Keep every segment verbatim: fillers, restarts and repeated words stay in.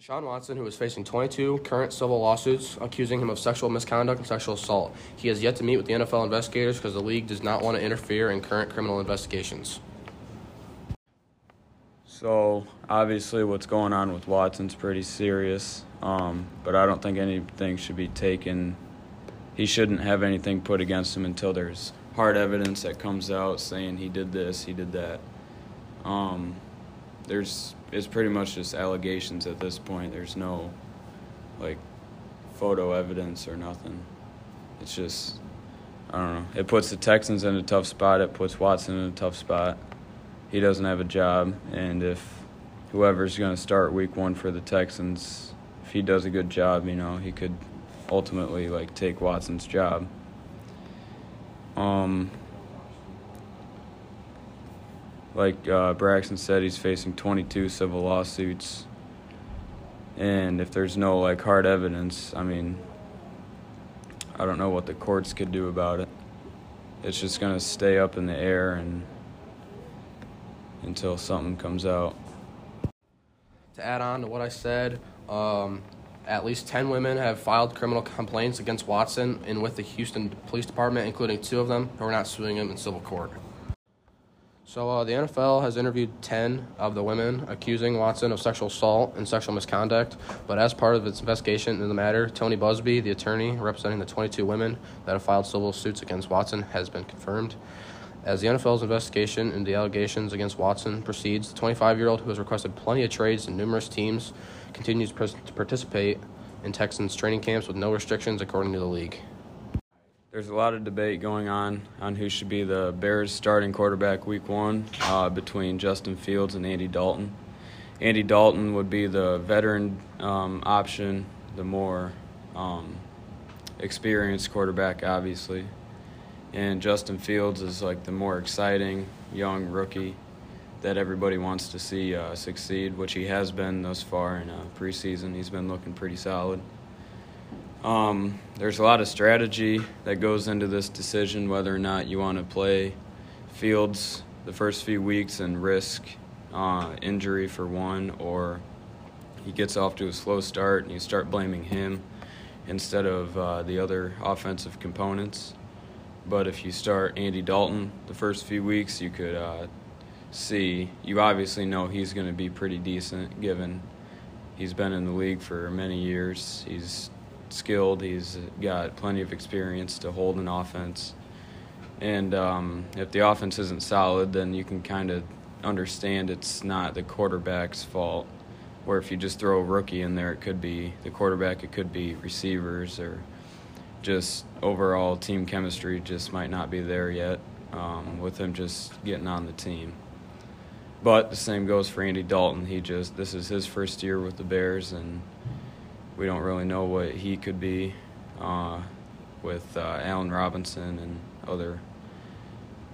Deshaun Watson, who is facing twenty-two current civil lawsuits accusing him of sexual misconduct and sexual assault. He has yet to meet with the N F L investigators because the league does not want to interfere in current criminal investigations. So, obviously what's going on with Watson's pretty serious, um, but I don't think anything should be taken. He shouldn't have anything put against him until there's hard evidence that comes out saying he did this, he did that. Um, there's... It's pretty much just allegations at this point. There's no, like, photo evidence or nothing. It's just, I don't know. It puts the Texans in a tough spot. It puts Watson in a tough spot. He doesn't have a job. And if whoever's going to start week one for the Texans, if he does a good job, you know, he could ultimately, like, take Watson's job. Um... Like uh, Braxton said, he's facing twenty-two civil lawsuits. And if there's no, like, hard evidence, I mean, I don't know what the courts could do about it. It's just going to stay up in the air and until something comes out. To add on to what I said, um, at least ten women have filed criminal complaints against Watson and with the Houston Police Department, including two of them who are not suing him in civil court. So uh, the N F L has interviewed ten of the women accusing Watson of sexual assault and sexual misconduct, but as part of its investigation into the matter, Tony Busby, the attorney representing the twenty-two women that have filed civil suits against Watson, has been confirmed. As the N F L's investigation into the allegations against Watson proceeds, the twenty-five-year-old who has requested plenty of trades and numerous teams continues pres- to participate in Texans training camps with no restrictions according to the league. There's a lot of debate going on on who should be the Bears' starting quarterback week one uh, between Justin Fields and Andy Dalton. Andy Dalton would be the veteran um, option, the more um, experienced quarterback, obviously. And Justin Fields is like the more exciting young rookie that everybody wants to see uh, succeed, which he has been thus far in uh, preseason. He's been looking pretty solid. Um, there's a lot of strategy that goes into this decision, whether or not you want to play Fields the first few weeks and risk uh, injury for one, or he gets off to a slow start and you start blaming him instead of uh, the other offensive components. But if you start Andy Dalton the first few weeks, you could uh, see, you obviously know he's going to be pretty decent given he's been in the league for many years. He's skilled, he's got plenty of experience to hold an offense, and um, if the offense isn't solid, then you can kind of understand it's not the quarterback's fault, where if you just throw a rookie in there, it could be the quarterback, it could be receivers, or just overall team chemistry just might not be there yet um, with him just getting on the team. But the same goes for Andy Dalton. He just this is his first year with the Bears, and we don't really know what he could be uh, with uh, Allen Robinson and other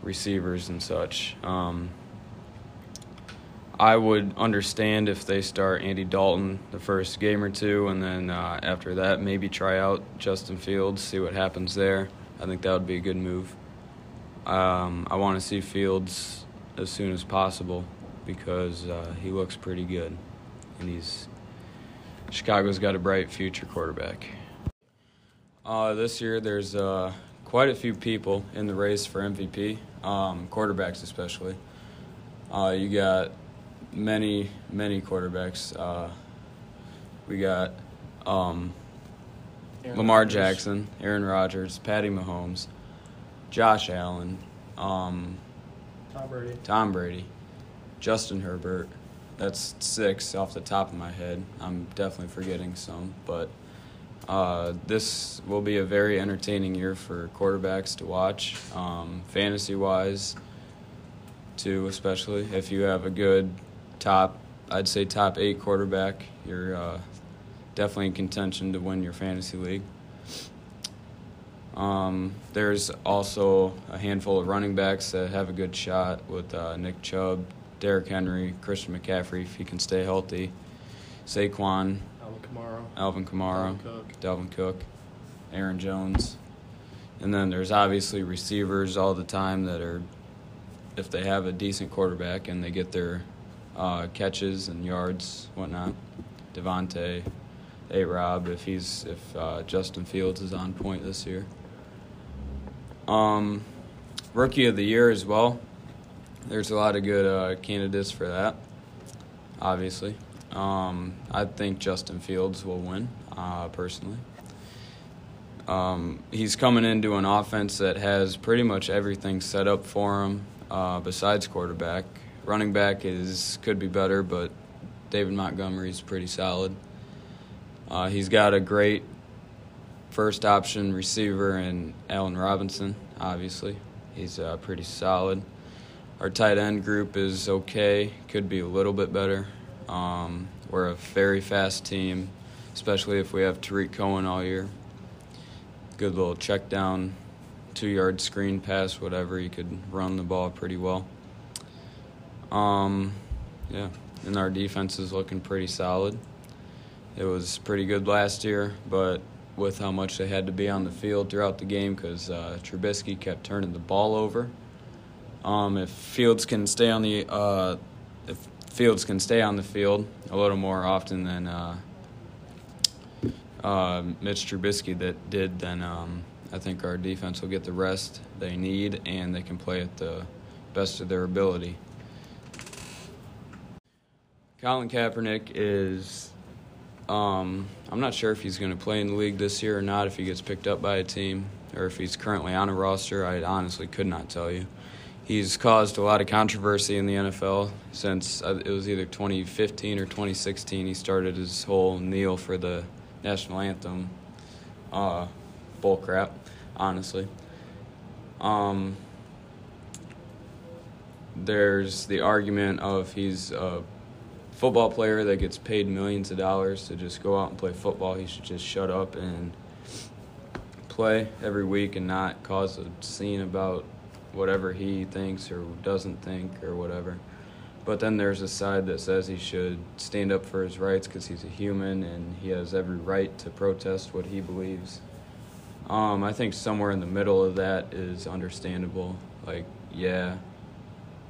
receivers and such. Um, I would understand if they start Andy Dalton the first game or two, and then uh, after that maybe try out Justin Fields, see what happens there. I think that would be a good move. Um, I want to see Fields as soon as possible because uh, he looks pretty good, and he's Chicago's got a bright future quarterback. Uh, this year there's uh, quite a few people in the race for M V P, um, quarterbacks especially. Uh, you got many, many quarterbacks. Uh, we got um, Lamar Rodgers. Jackson, Aaron Rodgers, Patty Mahomes, Josh Allen, um, Tom Brady. Tom Brady, Justin Herbert. That's six off the top of my head. I'm definitely forgetting some, but uh, this will be a very entertaining year for quarterbacks to watch, um, fantasy-wise, too, especially. If you have a good top, I'd say top eight quarterback, you're uh, definitely in contention to win your fantasy league. Um, there's also a handful of running backs that have a good shot with uh, Nick Chubb, Derrick Henry, Christian McCaffrey, if he can stay healthy, Saquon, Alvin Kamara, Alvin Kamara, Dalvin Cook. Dalvin Cook, Aaron Jones. And then there's obviously receivers all the time that are, if they have a decent quarterback and they get their uh, catches and yards, whatnot, Devontae, A-Rob, if he's if uh, Justin Fields is on point this year. Um, rookie of the year as well. There's a lot of good uh, candidates for that, obviously. Um, I think Justin Fields will win, uh, personally. Um, he's coming into an offense that has pretty much everything set up for him, uh, besides quarterback. Running back is could be better, but David Montgomery is pretty solid. Uh, he's got a great first option receiver in Allen Robinson, obviously. He's uh, pretty solid. Our tight end group is okay, could be a little bit better. Um, we're a very fast team, especially if we have Tariq Cohen all year. Good little check down, two-yard screen pass, whatever. You could run the ball pretty well. Um, yeah, and our defense is looking pretty solid. It was pretty good last year, but with how much they had to be on the field throughout the game because uh, Trubisky kept turning the ball over. Um, if Fields can stay on the uh, if Fields can stay on the field a little more often than uh, uh, Mitch Trubisky that did, then um, I think our defense will get the rest they need and they can play at the best of their ability. Colin Kaepernick is, um, I'm not sure if he's going to play in the league this year or not, if he gets picked up by a team, or if he's currently on a roster. I honestly could not tell you. He's caused a lot of controversy in the N F L since it was either twenty fifteen or twenty sixteen. He started his whole kneel for the national anthem. Uh, bull crap, honestly. Um, there's the argument of he's a football player that gets paid millions of dollars to just go out and play football. He should just shut up and play every week and not cause a scene about whatever he thinks or doesn't think or whatever. But then there's a side that says he should stand up for his rights because he's a human and he has every right to protest what he believes. Um, I think somewhere in the middle of that is understandable. Like, yeah,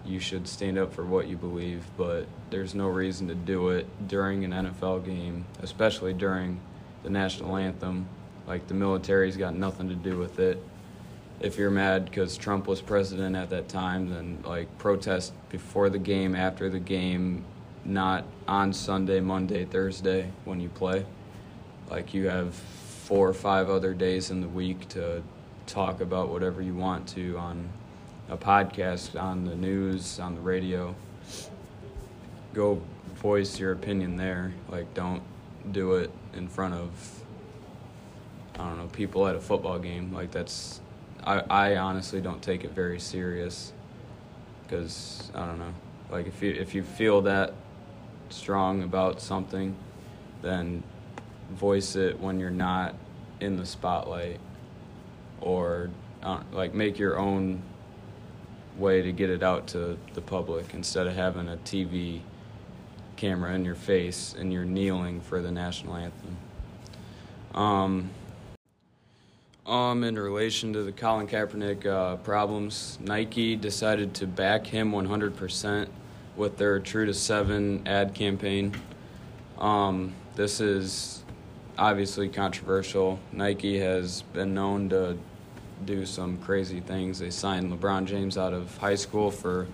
you should stand up for what you believe, but there's no reason to do it during an N F L game, especially during the national anthem. Like, the military's got nothing to do with it. If you're mad because Trump was president at that time, then, like, protest before the game, after the game, not on Sunday, Monday, Thursday when you play. Like, you have four or five other days in the week to talk about whatever you want to on a podcast, on the news, on the radio. Go voice your opinion there. Like, don't do it in front of, I don't know, people at a football game. Like, that's, I, I honestly don't take it very serious because, I don't know, like, if you if you feel that strong about something, then voice it when you're not in the spotlight, or, uh, like, make your own way to get it out to the public instead of having a T V camera in your face and you're kneeling for the national anthem. Um, um, in relation to the Colin Kaepernick uh, problems, Nike decided to back him one hundred percent with their True to Seven ad campaign. Um, this is obviously controversial. Nike has been known to do some crazy things. They signed LeBron James out of high school for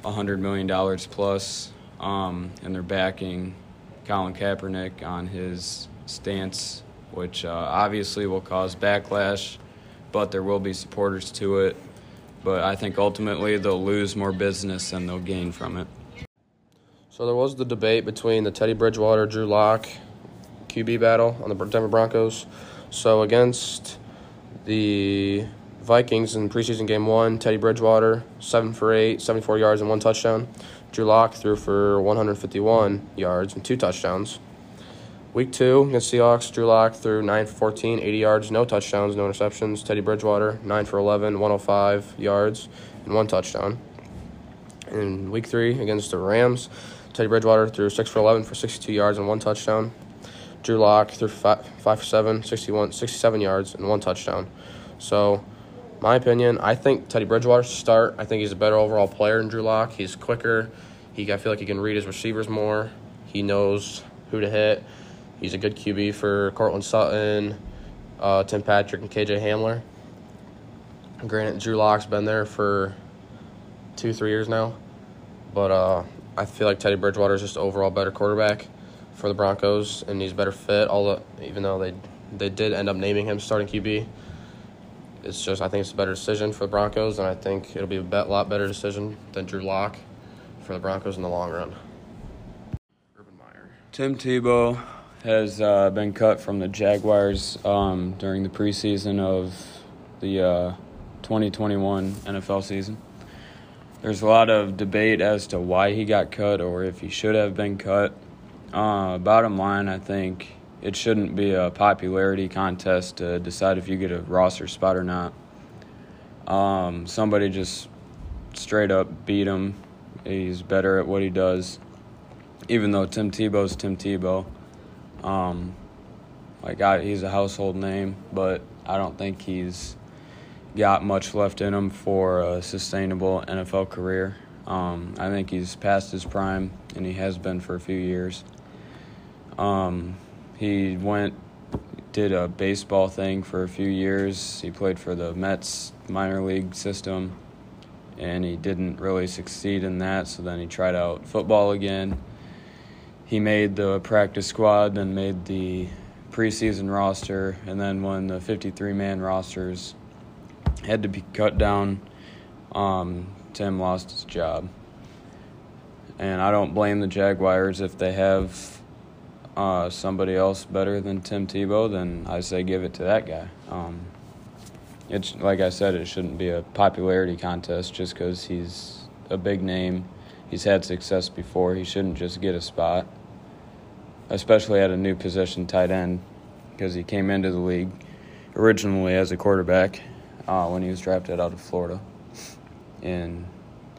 one hundred million dollars plus, um, and they're backing Colin Kaepernick on his stance, which uh, obviously will cause backlash, but there will be supporters to it. But I think ultimately they'll lose more business than they'll gain from it. So there was the debate between the Teddy Bridgewater, Drew Locke Q B battle on the Denver Broncos. So against the Vikings in preseason game one, Teddy Bridgewater, seven for eight, seventy-four yards and one touchdown. Drew Locke threw for one hundred fifty-one yards and two touchdowns. Week two against Seahawks, Drew Locke threw nine for fourteen, eighty yards, no touchdowns, no interceptions. Teddy Bridgewater, nine for eleven, one hundred five yards, and one touchdown. In week three against the Rams, Teddy Bridgewater threw six for eleven for sixty-two yards and one touchdown. Drew Locke threw five, five for seven, sixty-one, sixty-seven yards, and one touchdown. So, my opinion, I think Teddy Bridgewater should start. I think he's a better overall player than Drew Locke. He's quicker. He I feel like he can read his receivers more. He knows who to hit. He's a good Q B for Courtland Sutton, uh, Tim Patrick, and K J Hamler. Granted, Drew Locke's been there for two, three years now. But uh, I feel like Teddy Bridgewater is just an overall better quarterback for the Broncos, and he's better fit, although, even though they they did end up naming him starting Q B. It's just, I think it's a better decision for the Broncos, and I think it'll be a bet, lot better decision than Drew Locke for the Broncos in the long run. Urban Meyer. Tim Tebow has uh, been cut from the Jaguars um, during the preseason of the uh, twenty twenty-one N F L season. There's a lot of debate as to why he got cut or if he should have been cut. Uh, bottom line, I think it shouldn't be a popularity contest to decide if you get a roster spot or not. Um, somebody just straight up beat him. He's better at what he does, even though Tim Tebow's Tim Tebow. Um, like I, he's a household name, but I don't think he's got much left in him for a sustainable N F L career. Um, I think he's past his prime, and he has been for a few years. Um, he went, did a baseball thing for a few years. He played for the Mets minor league system, and he didn't really succeed in that, so then he tried out football again. He made the practice squad, then made the preseason roster, and then when the fifty-three man rosters had to be cut down, um, Tim lost his job. And I don't blame the Jaguars. If they have uh, somebody else better than Tim Tebow, then I say give it to that guy. Um, it's like I said, it shouldn't be a popularity contest just because he's a big name. He's had success before. He shouldn't just get a spot, especially at a new position, tight end, because he came into the league originally as a quarterback uh, when he was drafted out of Florida. And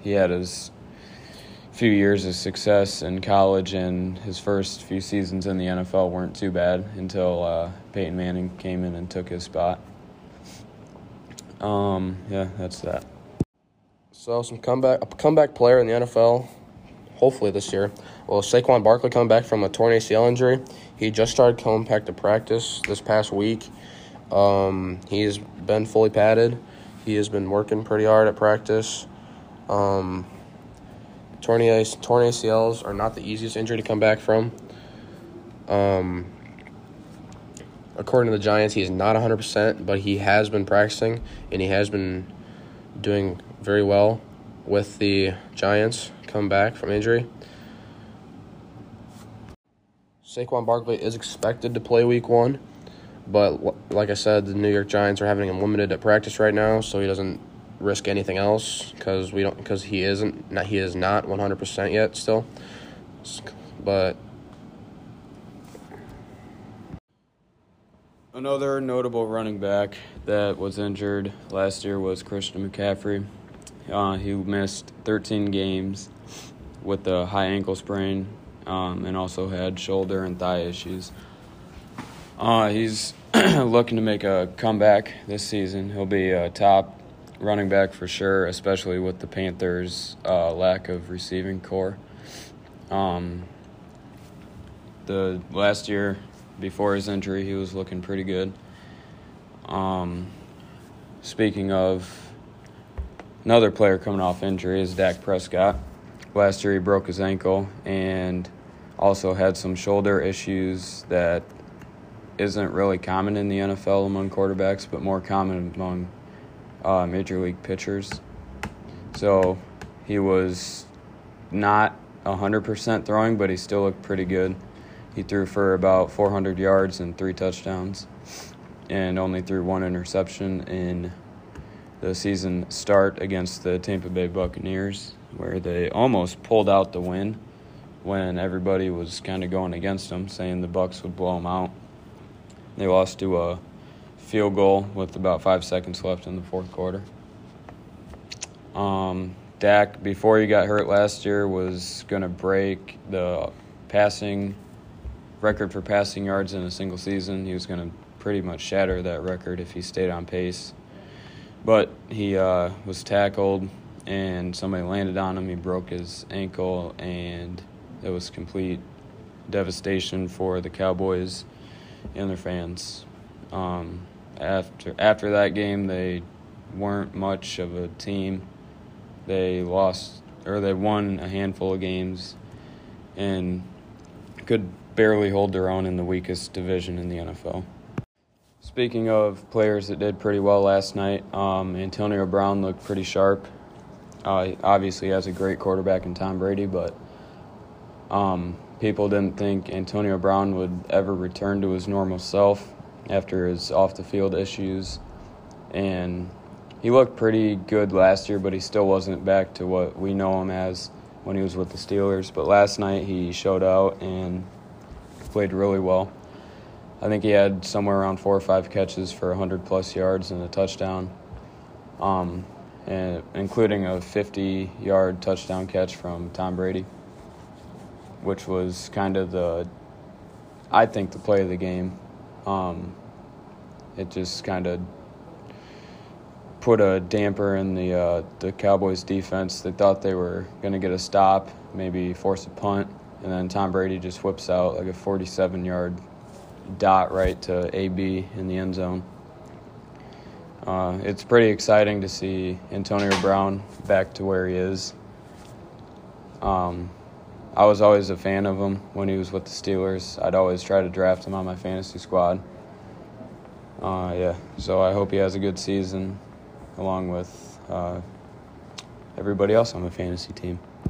he had his few years of success in college, and his first few seasons in the N F L weren't too bad until uh, Peyton Manning came in and took his spot. Um, yeah, that's that. So some comeback, a comeback player in the N F L, hopefully this year. Well, Saquon Barkley coming back from a torn A C L injury. He just started coming back to practice this past week. Um, he has been fully padded. He has been working pretty hard at practice. Um, torn A C Ls are not the easiest injury to come back from. Um, according to the Giants, he is not one hundred percent, but he has been practicing, and he has been doing very well with the Giants come back from injury. Saquon Barkley is expected to play week one. But like I said, the New York Giants are having him limited at practice right now, so he doesn't risk anything else because we don't because he isn't not he is not one hundred percent yet still. But another notable running back that was injured last year was Christian McCaffrey. Uh, he missed thirteen games with a high ankle sprain, um, and also had shoulder and thigh issues. Uh, he's looking to make a comeback this season. He'll be a top running back for sure, especially with the Panthers' uh, lack of receiving core. Um, the last year before his injury, he was looking pretty good. Um, speaking of, another player coming off injury is Dak Prescott. Last year he broke his ankle and also had some shoulder issues that isn't really common in the N F L among quarterbacks, but more common among uh, major league pitchers. So he was not one hundred percent throwing, but he still looked pretty good. He threw for about four hundred yards and three touchdowns and only threw one interception in the season start against the Tampa Bay Buccaneers, where they almost pulled out the win when everybody was kind of going against them, saying the Bucs would blow them out. They lost to a field goal with about five seconds left in the fourth quarter. Um, Dak, before he got hurt last year, was going to break the passing record for passing yards in a single season. He was going to pretty much shatter that record if he stayed on pace. But he uh, was tackled, and somebody landed on him. He broke his ankle, and it was complete devastation for the Cowboys and their fans. Um, after after that game, they weren't much of a team. They lost or they won a handful of games and could barely hold their own in the weakest division in the N F L. Speaking of players that did pretty well last night, um, Antonio Brown looked pretty sharp. Uh, he obviously has a great quarterback in Tom Brady, but um, people didn't think Antonio Brown would ever return to his normal self after his off-the-field issues. And he looked pretty good last year, but he still wasn't back to what we know him as when he was with the Steelers. But last night he showed out and played really well. I think he had somewhere around four or five catches for one hundred plus yards and a touchdown, um, and including a fifty-yard touchdown catch from Tom Brady, which was kind of the, I think, the play of the game. Um, it just kind of put a damper in the uh, the Cowboys' defense. They thought they were going to get a stop, maybe force a punt, and then Tom Brady just whips out like a forty-seven-yard dot right to A B in the end zone. Uh, it's pretty exciting to see Antonio Brown back to where he is. Um, I was always a fan of him when he was with the Steelers. I'd always try to draft him on my fantasy squad. Uh, yeah, so I hope he has a good season along with uh, everybody else on the fantasy team.